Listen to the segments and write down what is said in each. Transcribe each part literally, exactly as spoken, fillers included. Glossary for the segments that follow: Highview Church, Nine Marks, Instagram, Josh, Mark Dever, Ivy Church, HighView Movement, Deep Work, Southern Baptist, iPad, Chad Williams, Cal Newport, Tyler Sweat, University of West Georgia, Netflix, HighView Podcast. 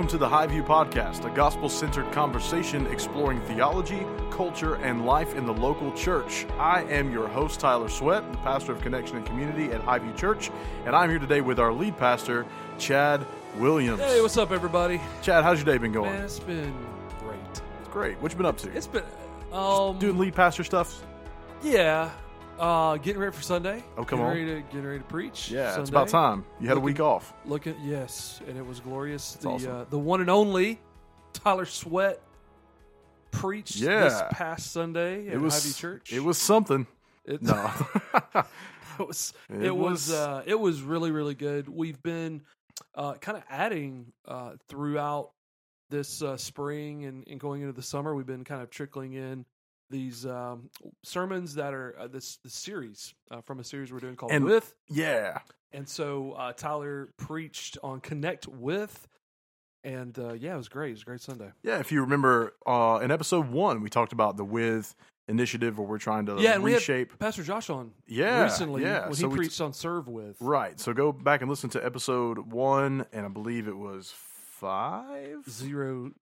Welcome to the HighView Podcast, a gospel-centered conversation exploring theology, culture, and life in the local church. I am your host, Tyler Sweat, the pastor of Connection and Community at Highview Church, and I'm here today with our lead pastor, Chad Williams. Hey, what's up, everybody? Chad, how's your day been going? Man, it's been great. It's great. What you been up to? It's been... Um, doing lead pastor stuff? Yeah. Uh, getting ready for Sunday. Oh, come on. Getting ready to, getting ready to preach. Yeah, Sunday. It's about time. You had looking, a week off. Look at yes, and it was glorious. That's the awesome. uh, the one and only Tyler Sweat preached yeah. this past Sunday at Ivy Church. It was something. It, no, it was. It, it was. was uh, it was really, really good. We've been uh, kind of adding uh, throughout this uh, spring and, and going into the summer. We've been kind of trickling in these um, sermons that are uh, this, this series uh, from a series we're doing called and, With. Yeah. And so uh, Tyler preached on Connect With, and uh, yeah, it was great. It was a great Sunday. Yeah, if you remember, uh, in episode one, we talked about the With initiative where we're trying to yeah, and reshape. We had Pastor Josh on yeah, recently yeah. when so he preached t- on Serve With. Right. So go back and listen to episode one, and I believe it was five? Zero.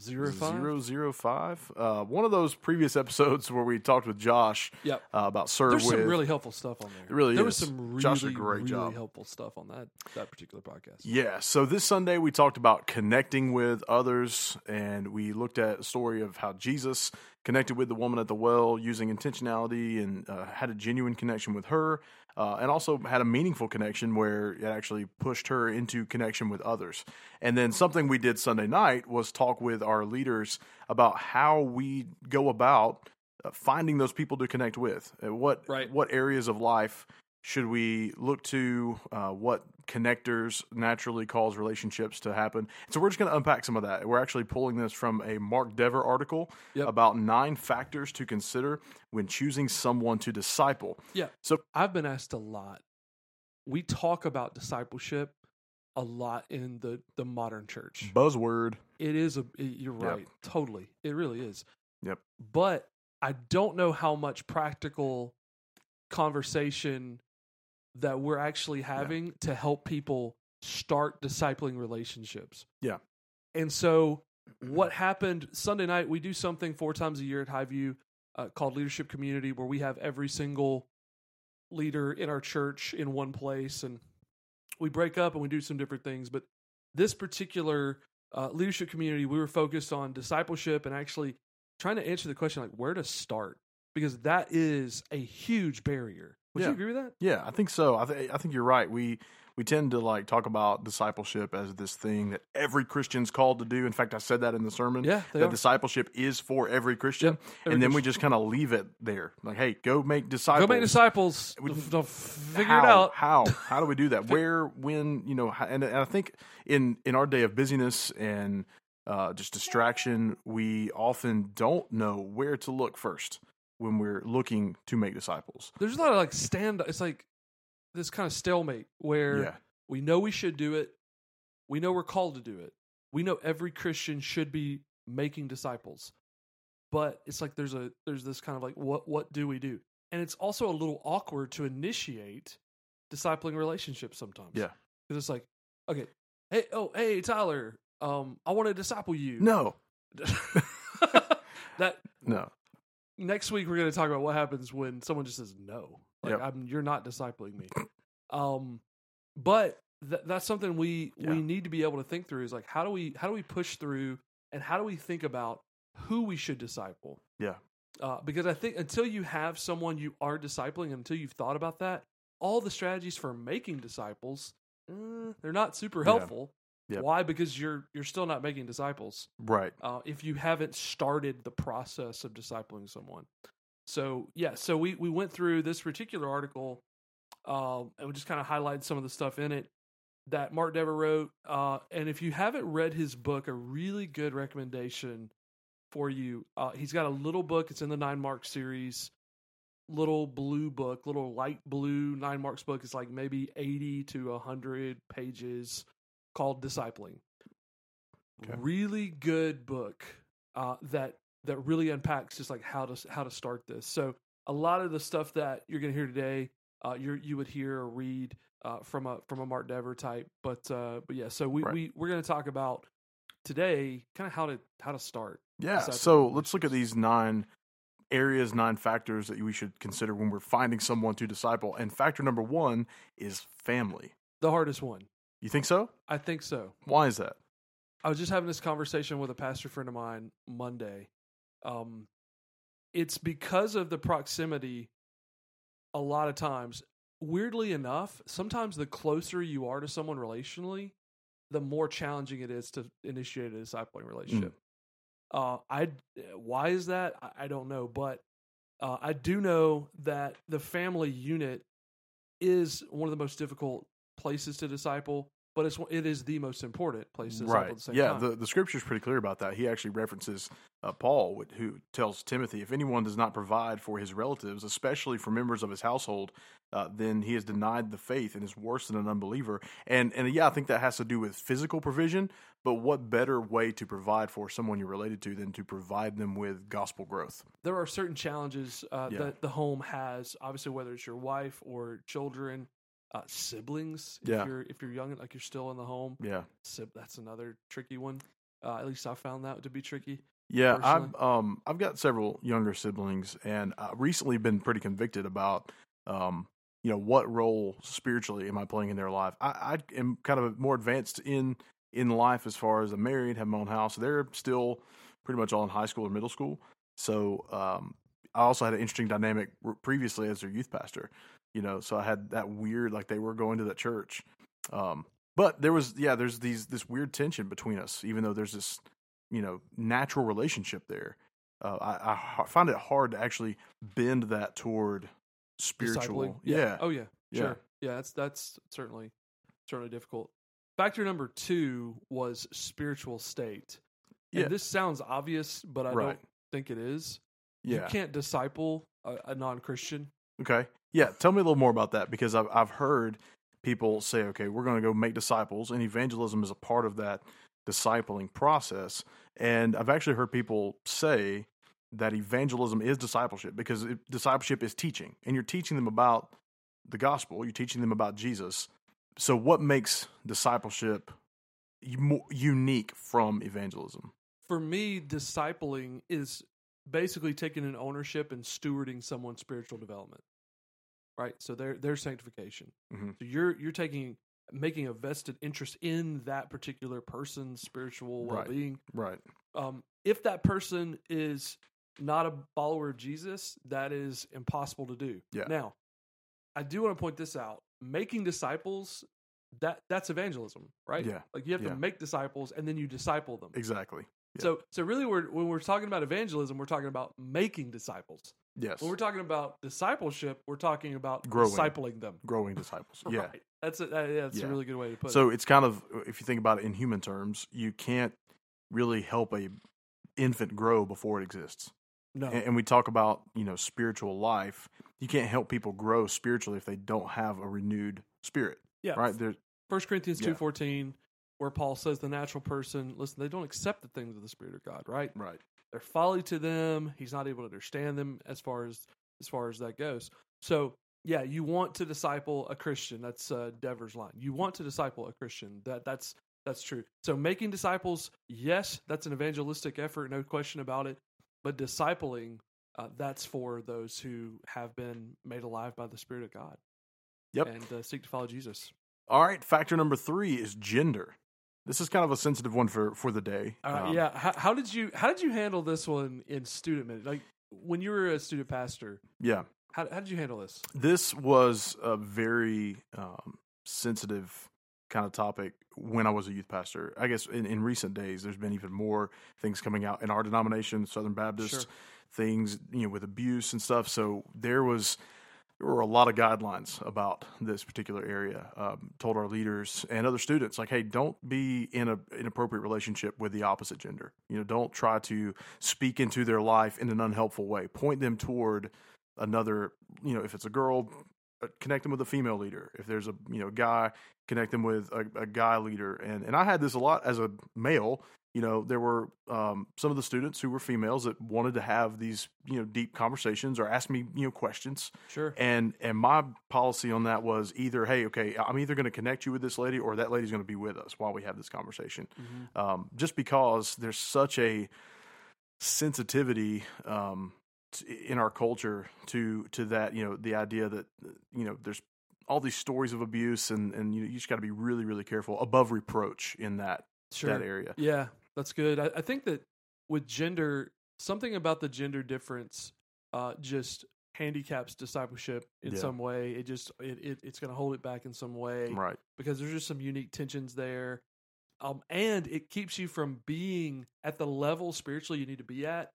Zero five? Zero, zero, five. Uh, one of those previous episodes where we talked with Josh yep. uh, about serve There's with. There's some really helpful stuff on there. It really there is. There was some really, Josh did a great really job. helpful stuff on that, that particular podcast. Yeah. So this Sunday we talked about connecting with others, and we looked at a story of how Jesus connected with the woman at the well using intentionality and uh, had a genuine connection with her. Uh, and also had a meaningful connection where it actually pushed her into connection with others. And then something we did Sunday night was talk with our leaders about how we go about uh, finding those people to connect with. Uh, what right. what areas of life should we look to? Uh, what connectors naturally cause relationships to happen? So we're just going to unpack some of that. We're actually pulling this from a Mark Dever article yep. about nine factors to consider when choosing someone to disciple. Yeah. So I've been asked a lot. We talk about discipleship a lot in the, the modern church. Buzzword. It is a, you're right. Yep. Totally. It really is. Yep. But I don't know how much practical conversation that we're actually having yeah. to help people start discipling relationships. Yeah. And so what happened Sunday night, we do something four times a year at Highview uh, called Leadership Community, where we have every single leader in our church in one place. And we break up and we do some different things. But this particular uh, Leadership Community, we were focused on discipleship and actually trying to answer the question, like, where to start? Because that is a huge barrier. Would yeah. you agree with that? Yeah, I think so. I, th- I think you're right. We we tend to like talk about discipleship as this thing that every Christian's called to do. In fact, I said that in the sermon. Yeah, that are. discipleship is for every Christian, yep, every and then Christian. we just kind of leave it there. Like, hey, go make disciples. Go make disciples. We, f- f- figure how, it out. How? How do we do that? Where? When? You know? How, and, and I think in in our day of busyness and uh, just distraction, we often don't know where to look first when we're looking to make disciples. There's a lot of like stand up. It's like this kind of stalemate where yeah. we know we should do it. We know we're called to do it. We know every Christian should be making disciples, but it's like, there's a, there's this kind of like, what, what do we do? And it's also a little awkward to initiate discipling relationships sometimes. Yeah. Cause it's like, okay, Hey, Oh, Hey Tyler, um, I want to disciple you. No, that no. Next week, we're going to talk about what happens when someone just says no. Like, yep. I'm, you're not discipling me. Um, but th- that's something we yeah. we need to be able to think through is like, how do we how do we push through and how do we think about who we should disciple? Yeah. Uh, because I think until you have someone you are discipling, until you've thought about that, all the strategies for making disciples, eh, they're not super helpful. Yeah. Yep. Why? Because you're you're still not making disciples, right? Uh, if you haven't started the process of discipling someone, so yeah, so we we went through this particular article, uh, and we just kind of highlighted some of the stuff in it that Mark Dever wrote. Uh, and if you haven't read his book, a really good recommendation for you. Uh, he's got a little book; it's in the Nine Marks series. Little blue book, little light blue Nine Marks book. It's like maybe eighty to a hundred pages. Called Discipling. Okay. Really good book uh, that that really unpacks just like how to how to start this. So a lot of the stuff that you're going to hear today, uh, you you would hear or read uh, from a from a Mark Dever type. But uh, but yeah, so we, right. we we're going to talk about today, kind of how to how to start. Yeah. So let's look at these nine areas, nine factors that we should consider when we're finding someone to disciple. And factor number one is family. The hardest one. You think so? I think so. Why is that? I was just having this conversation with a pastor friend of mine Monday. Um, it's because of the proximity a lot of times. Weirdly enough, sometimes the closer you are to someone relationally, the more challenging it is to initiate a discipling relationship. Mm. Uh, I, why is that? I, I don't know, but uh, I do know that the family unit is one of the most difficult places to disciple, but it's it is the most important place to disciple right. at the same yeah, time. Yeah, the, the scripture is pretty clear about that. He actually references uh, Paul, who tells Timothy, if anyone does not provide for his relatives, especially for members of his household, uh, then he has denied the faith and is worse than an unbeliever. And, and yeah, I think that has to do with physical provision, but what better way to provide for someone you're related to than to provide them with gospel growth? There are certain challenges uh, yeah. that the home has, obviously, whether it's your wife or children, Uh, siblings, if yeah. you're if you're young, like you're still in the home, yeah, Sib- that's another tricky one. Uh, at least I found that to be tricky. Yeah, personally. I've um I've got several younger siblings, and I've recently been pretty convicted about um you know what role spiritually am I playing in their life. I, I am kind of more advanced in in life as far as I'm married, have my own house. They're still pretty much all in high school or middle school. So um I also had an interesting dynamic previously as their youth pastor. You know, so I had that weird, like they were going to that church. Um, but there was, yeah, there's these this weird tension between us, even though there's this, you know, natural relationship there. Uh, I, I find it hard to actually bend that toward spiritual. Yeah. yeah. Oh, yeah. yeah. Sure. Yeah, that's that's certainly, certainly difficult. Factor number two was spiritual state. And yeah. this sounds obvious, but I right. don't think it is. Yeah. You can't disciple a, a non-Christian. Okay. Yeah, tell me a little more about that, because I've I've heard people say, okay, we're going to go make disciples, and evangelism is a part of that discipling process. And I've actually heard people say that evangelism is discipleship, because it, discipleship is teaching, and you're teaching them about the gospel, you're teaching them about Jesus. So what makes discipleship unique from evangelism? For me, discipling is basically taking an ownership and stewarding someone's spiritual development. Right, so their their sanctification. Mm-hmm. So you're you're taking making a vested interest in that particular person's spiritual well being. Right. right. Um, if that person is not a follower of Jesus, that is impossible to do. Yeah. Now, I do want to point this out: making disciples, that that's evangelism, right? Yeah. Like you have yeah. to make disciples and then you disciple them. Exactly. Yeah. So so really, we're, when we're talking about evangelism, we're talking about making disciples. Yes. When we're talking about discipleship, we're talking about growing, discipling them. Growing disciples. Yeah. Right. That's, a, that's yeah. a really good way to put so it. So it's kind of, if you think about it in human terms, you can't really help a infant grow before it exists. No. And, and we talk about, you know, spiritual life. You can't help people grow spiritually if they don't have a renewed spirit. Yeah. Right? They're, First Corinthians yeah. two fourteen, where Paul says the natural person, listen, they don't accept the things of the Spirit of God, right? Right. They're folly to them. He's not able to understand them as far as as far as that goes. So, yeah, you want to disciple a Christian. That's uh, Dever's line. You want to disciple a Christian. That that's that's true. So making disciples, yes, that's an evangelistic effort, no question about it. But discipling, uh, that's for those who have been made alive by the Spirit of God. Yep, and uh, seek to follow Jesus. All right, factor number three is gender. This is kind of a sensitive one for, for the day. Uh, um, yeah. How, how did you how did you handle this one in student ministry? Like when you were a student pastor. Yeah. How, how did you handle this? This was a very um, sensitive kind of topic when I was a youth pastor. I guess in, in recent days, there's been even more things coming out in our denomination, Southern Baptist, sure. things you know with abuse and stuff. So there was. There were a lot of guidelines about this particular area. Um, told our leaders and other students, like, hey, don't be in an inappropriate relationship with the opposite gender. You know, don't try to speak into their life in an unhelpful way. Point them toward another, you know, if it's a girl, connect them with a female leader. If there's a, you know, guy, connect them with a, a guy leader. And and I had this a lot as a male you know, there were um, some of the students who were females that wanted to have these, you know, deep conversations or ask me, you know, questions. Sure. And and my policy on that was either, hey, okay, I'm either going to connect you with this lady or that lady's going to be with us while we have this conversation. Mm-hmm. Um, just because there's such a sensitivity um, in our culture to to that, you know, the idea that, you know, there's all these stories of abuse and, and you, you just got to be really, really careful above reproach in that. Sure. That area. Yeah, that's good. I, I think that with gender, something about the gender difference uh, just handicaps discipleship in yeah. some way. It just it, it it's going to hold it back in some way, right? Because there's just some unique tensions there, um, and it keeps you from being at the level spiritually you need to be at,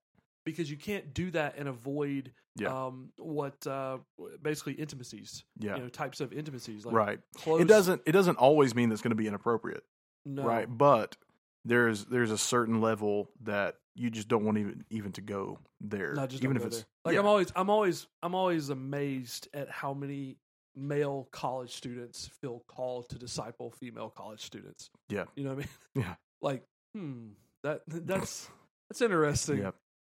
because you can't do that and avoid yeah. um, what uh, basically intimacies, yeah, you know, types of intimacies, like right? Close. It doesn't it doesn't always mean that's going to be inappropriate. No. Right, but there's there's a certain level that you just don't want even even to go there. No, just even if it's there. Like yeah. I'm always I'm always I'm always amazed at how many male college students feel called to disciple female college students. Yeah, you know what I mean. Yeah, like hmm, that that's that's interesting. Yeah.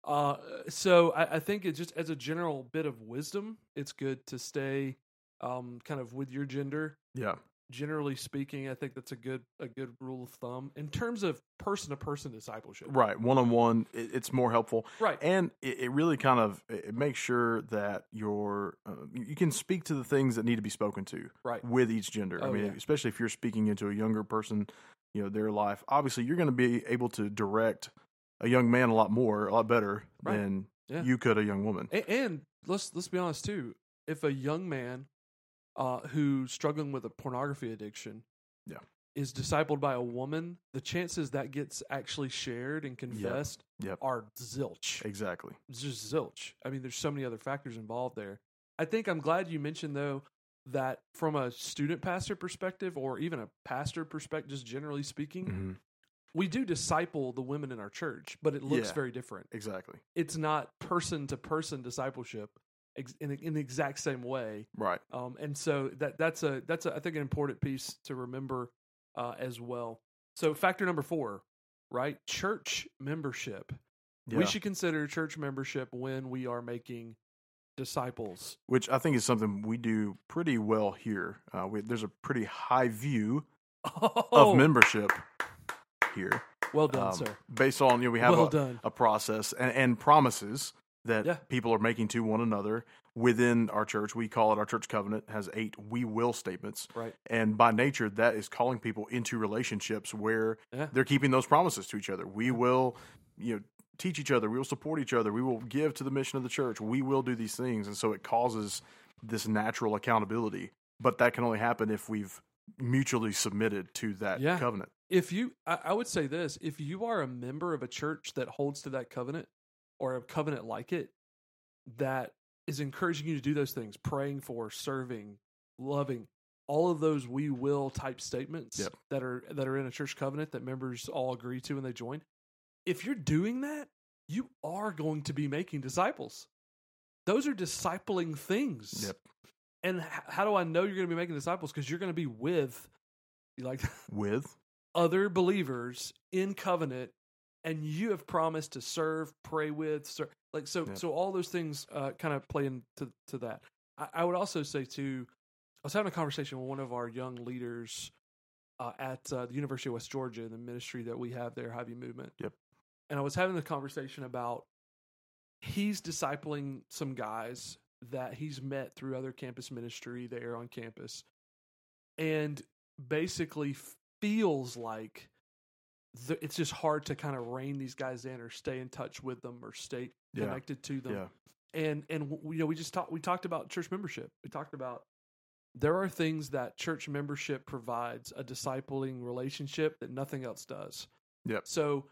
Uh, so I, I think it just as a general bit of wisdom, it's good to stay um kind of with your gender. Yeah. Generally speaking, I think that's a good a good rule of thumb in terms of person to person discipleship. Right, one on one, it's more helpful. Right, and it, it really kind of it makes sure that you're uh, you can speak to the things that need to be spoken to. Right. With each gender. Oh, I mean, yeah. especially if you're speaking into a younger person, you know, their life. Obviously, you're going to be able to direct a young man a lot more, a lot better right. than yeah. you could a young woman. And, and let's let's be honest too. If a young man Uh, who's struggling with a pornography addiction yeah. is discipled by a woman, the chances that gets actually shared and confessed yep. Yep. are zilch. Exactly. It's just zilch. I mean, there's so many other factors involved there. I think I'm glad you mentioned, though, that from a student pastor perspective or even a pastor perspective, just generally speaking, mm-hmm. we do disciple the women in our church, but it looks yeah. very different. Exactly. It's not person-to-person discipleship. In, in the exact same way, right? Um, and so that that's a that's a, I think an important piece to remember uh, as well. So factor number four, right? Church membership. Yeah. We should consider church membership when we are making disciples, which I think is something we do pretty well here. Uh, we, there's a pretty high view oh. of membership here. Well done, um, sir. Based on you know we have well a, a process and, and promises that yeah. people are making to one another within our church. We call it our church covenant. It has eight we will statements. Right. And by nature, that is calling people into relationships where yeah. they're keeping those promises to each other. We will, you know, teach each other. We will support each other. We will give to the mission of the church. We will do these things. And so it causes this natural accountability. But that can only happen if we've mutually submitted to that yeah. covenant. If you, I, I would say this, if you are a member of a church that holds to that covenant, or a covenant like it, that is encouraging you to do those things, praying for, serving, loving, all of those we will type statements yep. that are that are in a church covenant that members all agree to when they join. If you're doing that, you are going to be making disciples. Those are discipling things. Yep. And h- how do I know you're going to be making disciples? Because you're going to be with, you like with other believers in covenant. And you have promised to serve, pray with, serve. like so. Yeah. So all those things uh, kind of play into to that. I, I would also say too, I was having a conversation with one of our young leaders uh, at uh, the University of West Georgia, the ministry that we have there, HighView Movement. Yep. And I was having the conversation about he's discipling some guys that he's met through other campus ministry there on campus, and basically feels like. It's just hard to kind of rein these guys in or stay in touch with them or stay yeah. connected to them. Yeah. And, and you know, we just talked, we talked about church membership. We talked about there are things that church membership provides a discipling relationship that nothing else does. Yep. So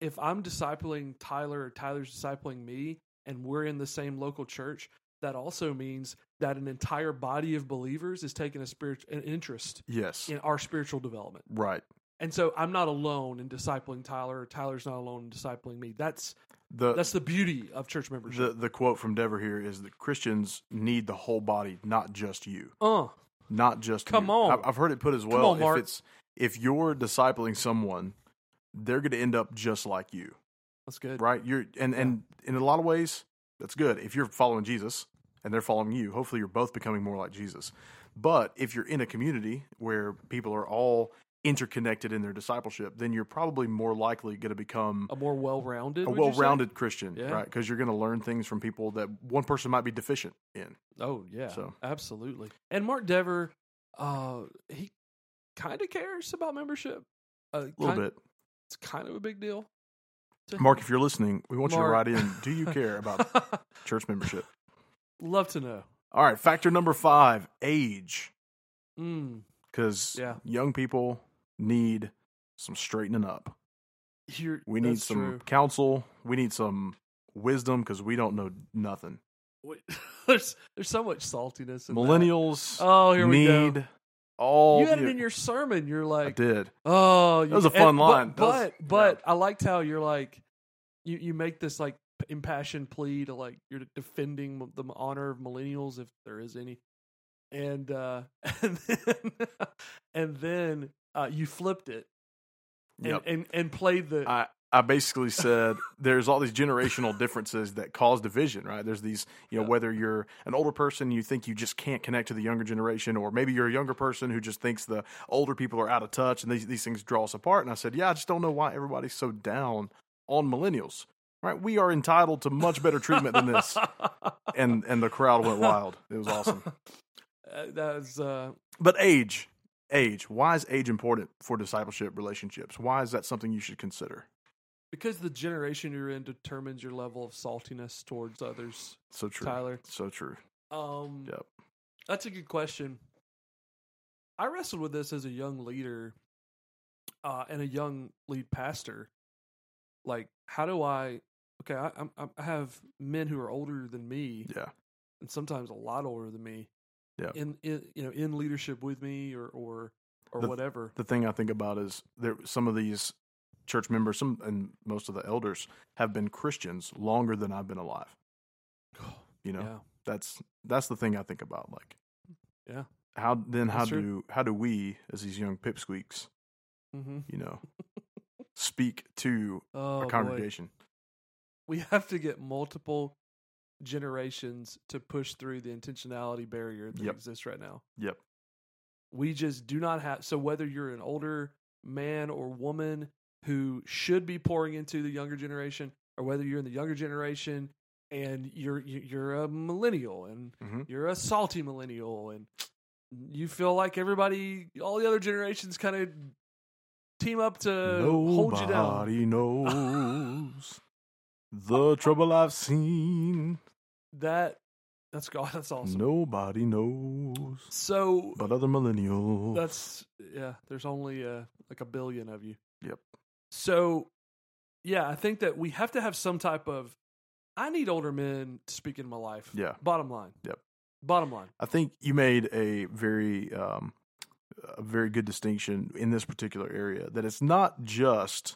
if I'm discipling Tyler or Tyler's discipling me and we're in the same local church, that also means that an entire body of believers is taking a spirit, an interest yes. in our spiritual development. Right. And so I'm not alone in discipling Tyler, or Tyler's not alone in discipling me. That's the that's the beauty of church membership. The, the quote from Dever here is that Christians need the whole body, not just you. Uh, not just come you. on. I've heard it put as well. On, if it's if you're discipling someone they're going to end up just like you. That's good. Right? You're and, yeah. and in a lot of ways, that's good. If you're following Jesus and they're following you, hopefully you're both becoming more like Jesus. But if you're in a community where people are all interconnected in their discipleship, then you're probably more likely going to become a more well-rounded, a well-rounded Christian, yeah. right? Because you're going to learn things from people that one person might be deficient in. Oh yeah, so. Absolutely. And Mark Dever, uh, he kind of cares about membership a uh, little bit. It's kind of a big deal. Mark, if you're listening, we want Mark. you to write in. Do you care about church membership? Love to know. All right, factor number five: age. Because mm. yeah. young people need some straightening up. You're, we need some true. counsel. We need some wisdom because we don't know nothing. Wait, there's there's so much saltiness. In Millennials. That. Oh, here need we go. All you had the, it in your sermon. You're like, I did. Oh, you, that was a fun and, line. But was, but, yeah. but I liked how you're like, you you make this like impassioned plea to like you're defending the honor of millennials if there is any, and uh, and then and then uh, you flipped it, and, yep. and and played the. I I basically said there's all these generational differences that cause division, right? There's these, you know, yep. whether you're an older person, you think you just can't connect to the younger generation, or maybe you're a younger person who just thinks the older people are out of touch, and these these things draw us apart. And I said, yeah, I just don't know why everybody's so down on millennials. Right, we are entitled to much better treatment than this, and and the crowd went wild. It was awesome. Uh, that was, uh... But age, age. Why is age important for discipleship relationships? Why is that something you should consider? Because the generation you're in determines your level of saltiness towards others. So true, Tyler. So true. Um, yep. That's a good question. I wrestled with this as a young leader, uh, and a young lead pastor. Like, how do I? Okay, I, I I have men who are older than me, yeah, and sometimes a lot older than me, yeah. In, in you know, in leadership with me or or, or the, whatever. The thing I think about is there some of these church members, some and most of the elders have been Christians longer than I've been alive. You know, yeah. that's that's the thing I think about. Like, yeah, how then? That's how true. do how do we as these young pipsqueaks, mm-hmm. you know? Speak to oh, a congregation. Boy. We have to get multiple generations to push through the intentionality barrier that yep. exists right now. Yep. We just do not have. So whether you're an older man or woman who should be pouring into the younger generation, or whether you're in the younger generation and you're you're a millennial and mm-hmm. you're a salty millennial and you feel like everybody, all the other generations, kind of team up to Nobody hold you down. Nobody knows the trouble I've seen. That that's God. That's awesome. Nobody knows. So, but other millennials. That's yeah. There's only uh, like a billion of you. Yep. So, yeah, I think that we have to have some type of. I need older men to speak in my life. Yeah. Bottom line. Yep. Bottom line. I think you made a very. Um, a very good distinction in this particular area, that it's not just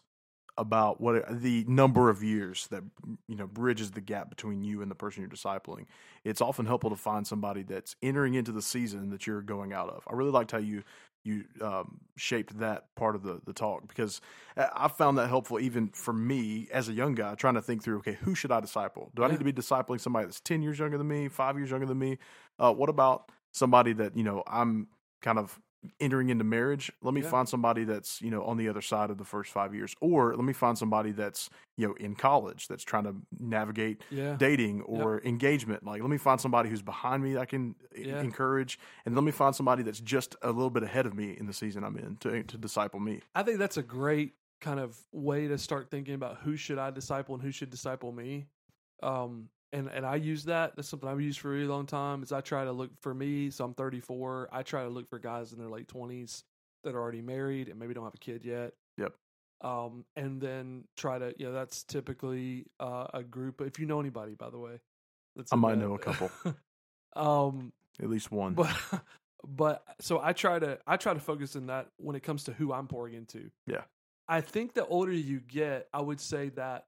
about what it, the number of years that, you know, bridges the gap between you and the person you're discipling. It's often helpful to find somebody that's entering into the season that you're going out of. I really liked how you, you um, shaped that part of the, the talk, because I found that helpful even for me as a young guy, trying to think through, okay, who should I disciple? Do I need to be discipling somebody that's ten years younger than me, five years younger than me? Uh, what about somebody that, you know, I'm kind of entering into marriage? Let me yeah. find somebody that's, you know, on the other side of the first five years, or let me find somebody that's, you know, in college that's trying to navigate yeah. dating or yeah. engagement. Like, let me find somebody who's behind me that I can yeah. encourage, and let me find somebody that's just a little bit ahead of me in the season I'm in to to disciple me. I think that's a great kind of way to start thinking about who should I disciple and who should disciple me. Um, And and I use that. That's something I've used for a really long time. Is I try to look for me. So I'm thirty-four. I try to look for guys in their late twenties that are already married and maybe don't have a kid yet. Yep. Um, and then try to, you know, that's typically uh, a group. If you know anybody, by the way, that's I might bad. know a couple. um, at least one. But but so I try to I try to focus on that when it comes to who I'm pouring into. Yeah. I think the older you get, I would say that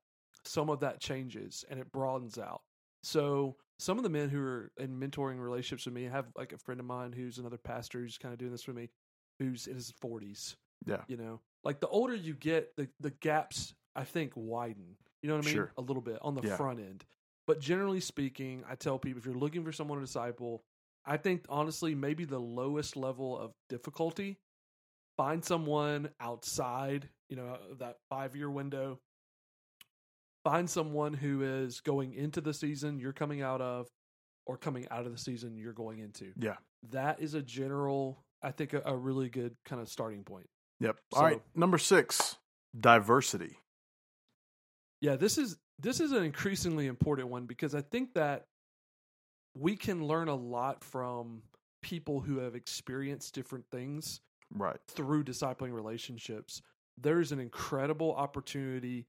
some of that changes and it broadens out. So some of the men who are in mentoring relationships with me, I have like a friend of mine who's another pastor who's kind of doing this with me, who's in his forties. Yeah. You know, like the older you get, the, the gaps, I think, widen. You know what I mean? Sure. A little bit on the yeah. front end. But generally speaking, I tell people, if you're looking for someone to disciple, I think, honestly, maybe the lowest level of difficulty, find someone outside, you know, that five-year window. Find someone who is going into the season you're coming out of, or coming out of the season you're going into. Yeah. That is a general, I think, a, a really good kind of starting point. Yep. So, all right. Number six, diversity. Yeah, this is this is an increasingly important one, because I think that we can learn a lot from people who have experienced different things right. through discipling relationships. There is an incredible opportunity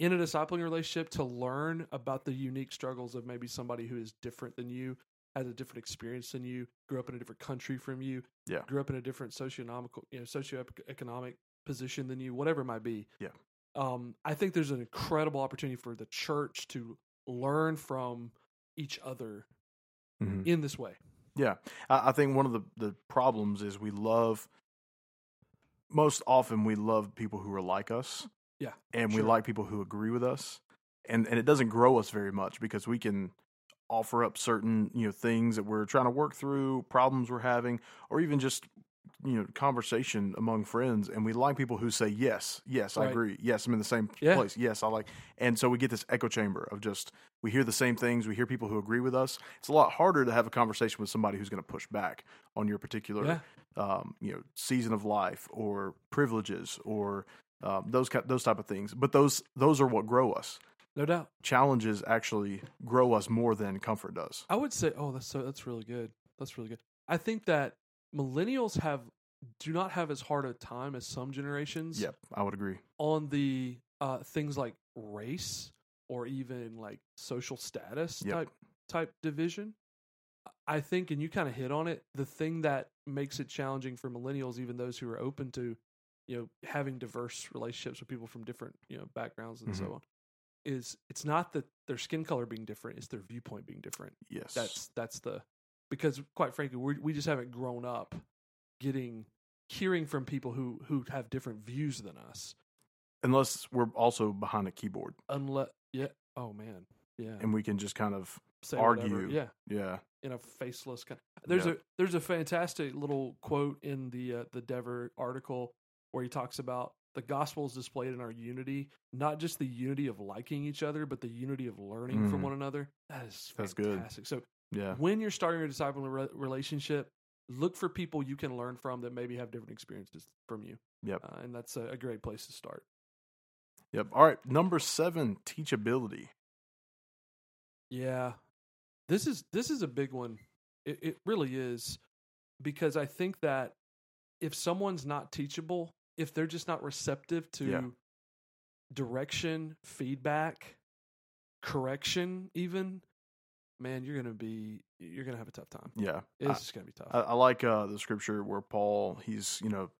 in a discipling relationship to learn about the unique struggles of maybe somebody who is different than you, has a different experience than you, grew up in a different country from you, yeah. grew up in a different socioeconomic, you know, socioeconomic position than you, whatever it might be. Yeah. Um, I think there's an incredible opportunity for the church to learn from each other mm-hmm. in this way. Yeah. I think one of the, the problems is we love, most often we love people who are like us. Yeah, and sure. we like people who agree with us, and and it doesn't grow us very much, because we can offer up certain, you know, things that we're trying to work through, problems we're having, or even just, you know, conversation among friends, and we like people who say, yes, yes, right. I agree, yes, I'm in the same yeah. place, yes, I like, and so we get this echo chamber of just, we hear the same things, we hear people who agree with us. It's a lot harder to have a conversation with somebody who's going to push back on your particular, yeah. um, you know, season of life, or privileges, or Uh, those those type of things, but those those are what grow us. No doubt, challenges actually grow us more than comfort does. I would say, oh, that's so, that's really good. That's really good. I think that millennials have do not have as hard a time as some generations. Yep, I would agree on the uh, things like race, or even like social status yep. type type division. I think, and you kind of hit on it. The thing that makes it challenging for millennials, even those who are open to, you know, having diverse relationships with people from different, you know, backgrounds and mm-hmm. so on, is it's not that their skin color being different, it's their viewpoint being different. Yes. That's, that's the, because quite frankly, we we just haven't grown up getting, hearing from people who, who have different views than us. Unless we're also behind a keyboard. Unless, yeah. Oh man. Yeah. And we can just kind of say argue. Whatever. Yeah. Yeah. In a faceless kind of, there's yeah. a, there's a fantastic little quote in the, uh, the Dever article, where he talks about the gospel is displayed in our unity, not just the unity of liking each other, but the unity of learning mm. from one another. That is fantastic. That's good. So yeah. when you're starting a discipling re- relationship, look for people you can learn from that maybe have different experiences from you. Yep. Uh, and that's a, a great place to start. Yep. All right. Number seven, teachability. Yeah. This is, this is a big one. It, it really is, because I think that if someone's not teachable, if they're just not receptive to yeah. direction, feedback, correction, even, man, you're gonna be you're gonna have a tough time. Yeah, it's I, just gonna be tough. I, I like uh, the scripture where Paul, he's you know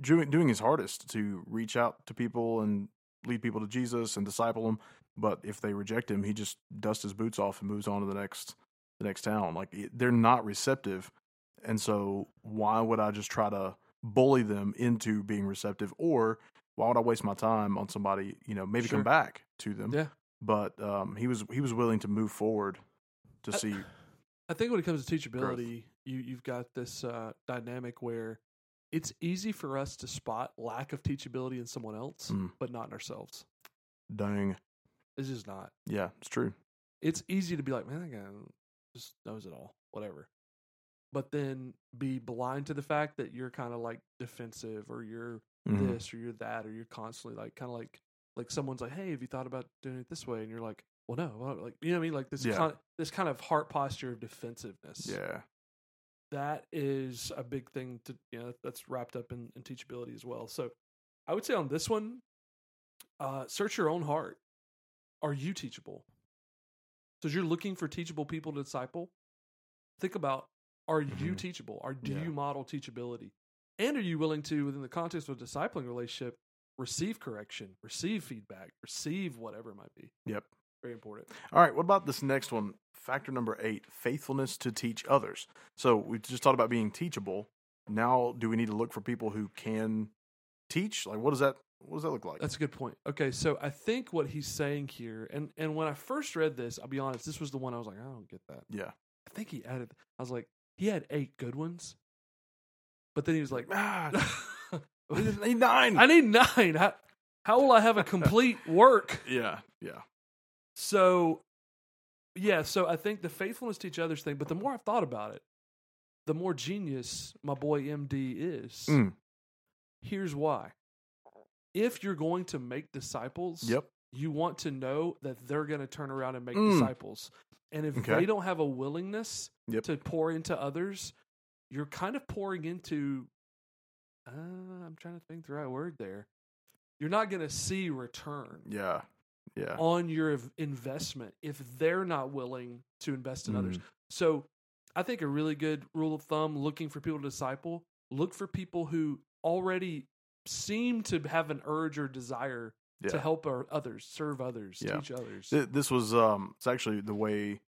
doing doing his hardest to reach out to people and lead people to Jesus and disciple them, but if they reject him, he just dusts his boots off and moves on to the next the next town. Like they're not receptive, and so why would I just try to bully them into being receptive, or why would I waste my time on somebody, you know, maybe sure. come back to them. Yeah. But um, he was he was willing to move forward to I, see. I think when it comes to teachability, growth. you you've got this uh, dynamic where it's easy for us to spot lack of teachability in someone else, mm. but not in ourselves. Dang. It's just not. Yeah, it's true. It's easy to be like, man, that guy just knows it all, whatever. But then be blind to the fact that you're kind of like defensive, or you're mm-hmm. this, or you're that, or you're constantly like kind of like like someone's like, hey, have you thought about doing it this way? And you're like, well, no, well, like you know what I mean? Like this yeah. kind of, this kind of heart posture of defensiveness. Yeah, that is a big thing to you know that's wrapped up in, in teachability as well. So I would say on this one, uh, search your own heart. Are you teachable? So as you're looking for teachable people to disciple, think about. Are you mm-hmm. teachable? Or do yeah. you model teachability? And are you willing to, within the context of a discipling relationship, receive correction, receive feedback, receive whatever it might be? Yep. Very important. All right. What about this next one? Factor number eight, faithfulness to teach others. So we just talked about being teachable. now do we need to look for people who can teach? Like, what does that what does that look like? That's a good point. Okay, so I think what he's saying here, and, and when I first read this, I'll be honest, this was the one I was like, I don't get that. Yeah. I think he added, I was like, he had eight good ones, but then he was like, ah, I need nine. I need nine. How, how will I have a complete work? Yeah, yeah. So, yeah, so I think the faithfulness to each other's thing, but the more I've thought about it, the more genius my boy M D is. Mm. Here's why. If you're going to make disciples, yep. you want to know that they're going to turn around and make mm. disciples. And if okay. they don't have a willingness yep. to pour into others, you're kind of pouring into, uh, I'm trying to think the right word there. You're not going to see return yeah. Yeah. on your investment if they're not willing to invest in mm. others. So I think a really good rule of thumb looking for people to disciple, look for people who already seem to have an urge or desire yeah. to help our others, serve others, yeah. teach others. This was um, it's actually the way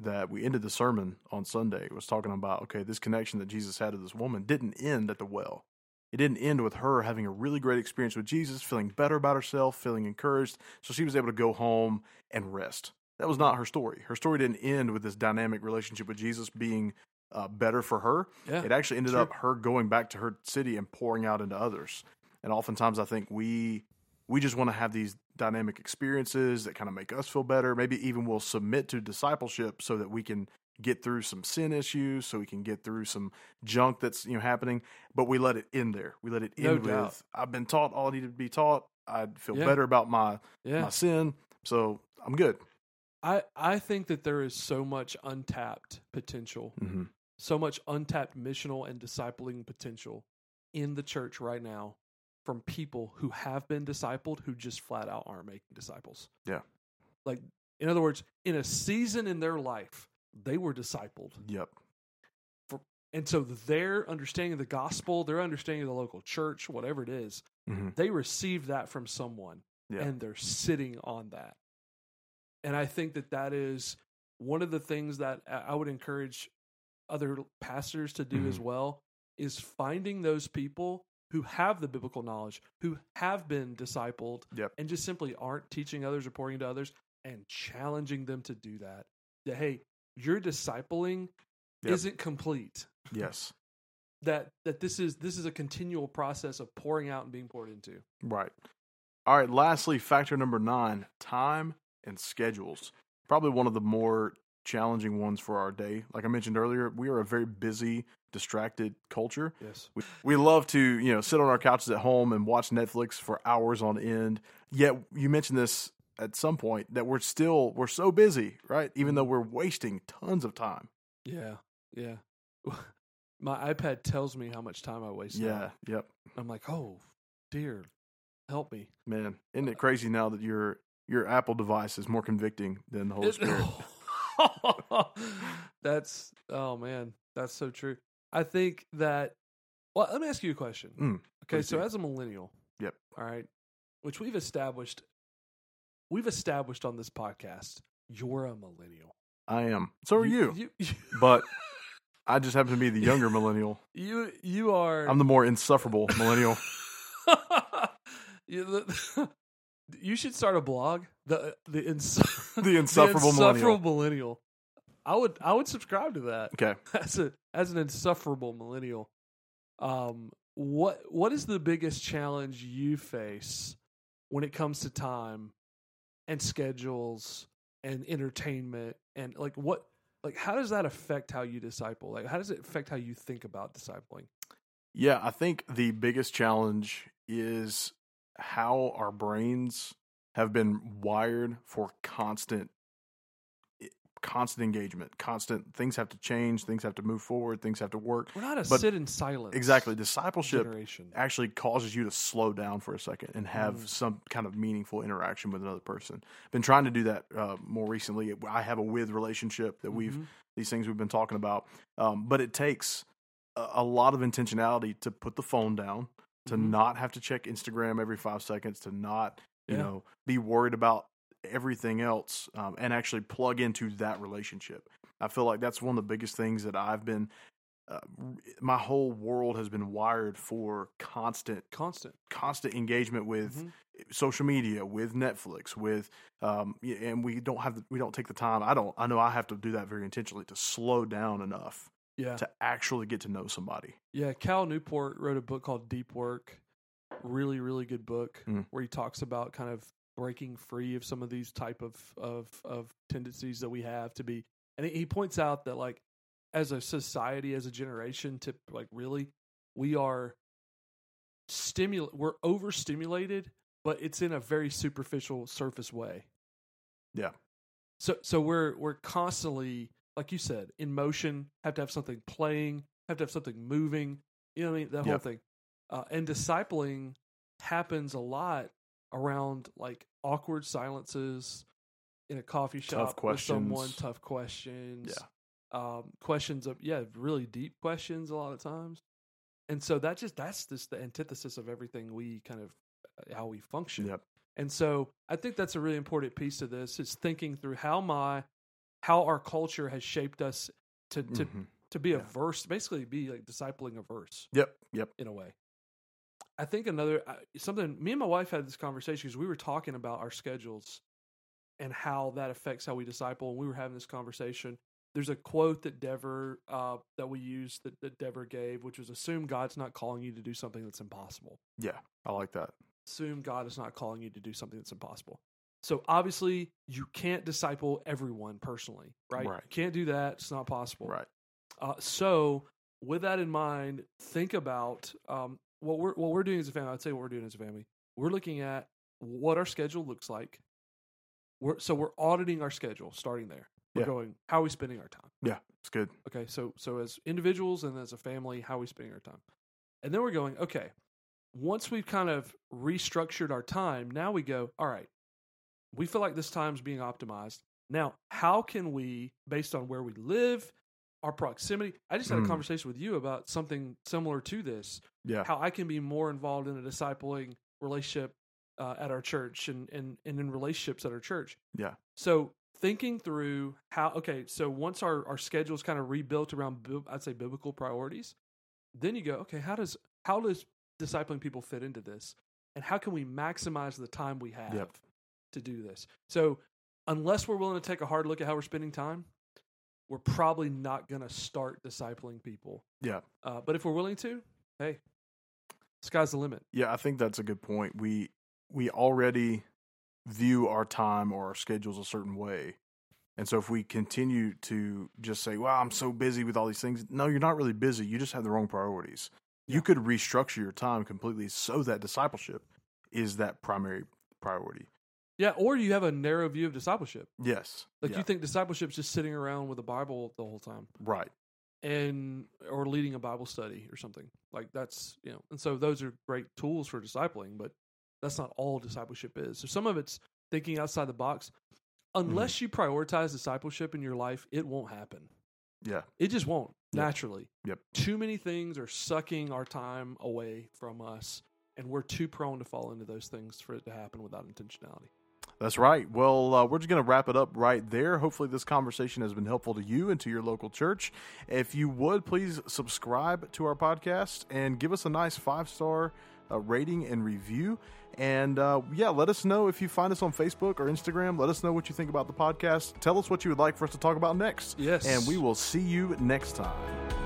that we ended the sermon on Sunday. It was talking about, okay, this connection that Jesus had to this woman didn't end at the well. It didn't end with her having a really great experience with Jesus, feeling better about herself, feeling encouraged, so she was able to go home and rest. That was not her story. Her story didn't end with this dynamic relationship with Jesus being uh, better for her. Yeah, it actually ended sure. up her going back to her city and pouring out into others. And oftentimes I think we we just want to have these dynamic experiences that kind of make us feel better. Maybe even we'll submit to discipleship so that we can get through some sin issues, so we can get through some junk that's you know happening. But we let it end there. We let it end no with, I've been taught all I needed to be taught. I feel yeah. better about my yeah. my sin, so I'm good. I, I think that there is so much untapped potential, mm-hmm. so much untapped missional and discipling potential in the church right now from people who have been discipled who just flat out aren't making disciples. Yeah. Like, in other words, in a season in their life, they were discipled. Yep. For, and so their understanding of the gospel, their understanding of the local church, whatever it is, mm-hmm. they received that from someone, yeah. and they're sitting on that. And I think that that is one of the things that I would encourage other pastors to do mm-hmm. as well, is finding those people who have the biblical knowledge, who have been discipled, yep. and just simply aren't teaching others or pouring into others, and challenging them to do that. That, hey, your discipling yep. isn't complete. Yes. that that this is this is a continual process of pouring out and being poured into. Right. All right, lastly, factor number nine, time and schedules. Probably one of the more challenging ones for our day. Like I mentioned earlier, we are a very busy, distracted culture. Yes. We, we love to, you know, sit on our couches at home and watch Netflix for hours on end. Yet you mentioned this at some point that we're still, we're so busy, right? Even though we're wasting tons of time. Yeah. Yeah. My iPad tells me how much time I waste. Yeah. Now. Yep. I'm like, oh dear, help me. Man, isn't it crazy now that you're, your Apple device is more convicting than the Holy Spirit. That's, oh man, that's so true. I think that, well, let me ask you a question. Mm, okay, so do. As a millennial, yep. all right, which we've established, we've established on this podcast, you're a millennial. I am. So are you. you. you, you but I just happen to be the younger millennial. You, you are. I'm the more insufferable millennial. you, the, You should start a blog, the the, ins- the insufferable, the insufferable millennial. millennial. I would I would subscribe to that. Okay, as a as an insufferable millennial, um, what what is the biggest challenge you face when it comes to time and schedules and entertainment and like what like how does that affect how you disciple? Like how does it affect how you think about discipling? Yeah, I think the biggest challenge is how our brains have been wired for constant, constant engagement, constant things have to change, things have to move forward, things have to work. We're not a but sit in silence. Exactly. Discipleship generation. Actually causes you to slow down for a second and have mm. some kind of meaningful interaction with another person. Been trying to do that uh, more recently. I have a with relationship that mm-hmm. we've, these things we've been talking about. Um, but it takes a, a lot of intentionality to put the phone down, to mm-hmm. not have to check Instagram every five seconds, to not, you yeah. know, be worried about everything else, um, and actually plug into that relationship. I feel like that's one of the biggest things that I've been uh, my whole world has been wired for constant, constant, constant engagement with mm-hmm. social media, with Netflix, with, um, and we don't have, the, we don't take the time. I don't, I know I have to do that very intentionally to slow down enough yeah. to actually get to know somebody. Yeah. Cal Newport wrote a book called Deep Work. Really, really good book mm. where he talks about kind of breaking free of some of these type of, of, of tendencies that we have to be. And he points out that like, as a society, as a generation, to like really, we are stimul we're overstimulated, but it's in a very superficial, surface way. Yeah. So, so we're we're constantly, like you said, in motion. Have to have something playing. Have to have something moving. You know what I mean? That whole yep. thing. Uh, and discipling happens a lot around like awkward silences in a coffee shop tough with someone. Tough questions. Yeah. Um, questions of, yeah, really deep questions a lot of times. And so that just, that's just the antithesis of everything we kind of, how we function. Yep. And so I think that's a really important piece of this is thinking through how my, how our culture has shaped us to, to, mm-hmm. to be yeah. averse, basically be like discipling averse. Yep. Yep. In a way. I think another, something, me and my wife had this conversation because we were talking about our schedules and how that affects how we disciple. And we were having this conversation. There's a quote that Dever uh, that we used that, that Dever gave, which was assume God's not calling you to do something that's impossible. Yeah, I like that. Assume God is not calling you to do something that's impossible. So obviously you can't disciple everyone personally, right? right. You can't do that. It's not possible. Right. Uh, so with that in mind, think about um, what we're what we're doing as a family. I'd say what we're doing as a family. We're looking at what our schedule looks like. We're, so we're auditing our schedule, starting there. We're yeah. going, how are we spending our time? Yeah, it's good. Okay, so so as individuals and as a family, how are we spending our time? And then we're going, okay, once we've kind of restructured our time, now we go, all right, we feel like this time's being optimized. Now, how can we, based on where we live, our proximity, I just had a mm. conversation with you about something similar to this, yeah. how I can be more involved in a discipling relationship uh, at our church and, and, and in relationships at our church. Yeah. So, thinking through how, okay, so once our, our schedule is kind of rebuilt around, I'd say, biblical priorities, then you go, okay, how does how does discipling people fit into this? And how can we maximize the time we have yep. to do this? So unless we're willing to take a hard look at how we're spending time, we're probably not going to start discipling people. Yeah. Uh, but if we're willing to, hey, sky's the limit. Yeah, I think that's a good point. We we already... view our time or our schedules a certain way. And so if we continue to just say, well, I'm so busy with all these things. No, you're not really busy. You just have the wrong priorities. Yeah. You could restructure your time completely so that discipleship is that primary priority. Yeah. Or you have a narrow view of discipleship. Yes. Like yeah. you think discipleship is just sitting around with a Bible the whole time. Right. And, or leading a Bible study or something like that's, you know, and so those are great tools for discipling, but that's not all discipleship is. So some of it's thinking outside the box. Unless mm-hmm. you prioritize discipleship in your life, it won't happen. Yeah. It just won't, yep. naturally. Yep. Too many things are sucking our time away from us, and we're too prone to fall into those things for it to happen without intentionality. That's right. Well, uh, we're just going to wrap it up right there. Hopefully this conversation has been helpful to you and to your local church. If you would, please subscribe to our podcast and give us a nice five-star Uh, rating and review. And uh, yeah, let us know if you find us on Facebook or Instagram. Let us know what you think about the podcast. Tell us what you would like for us to talk about next. Yes. And we will see you next time.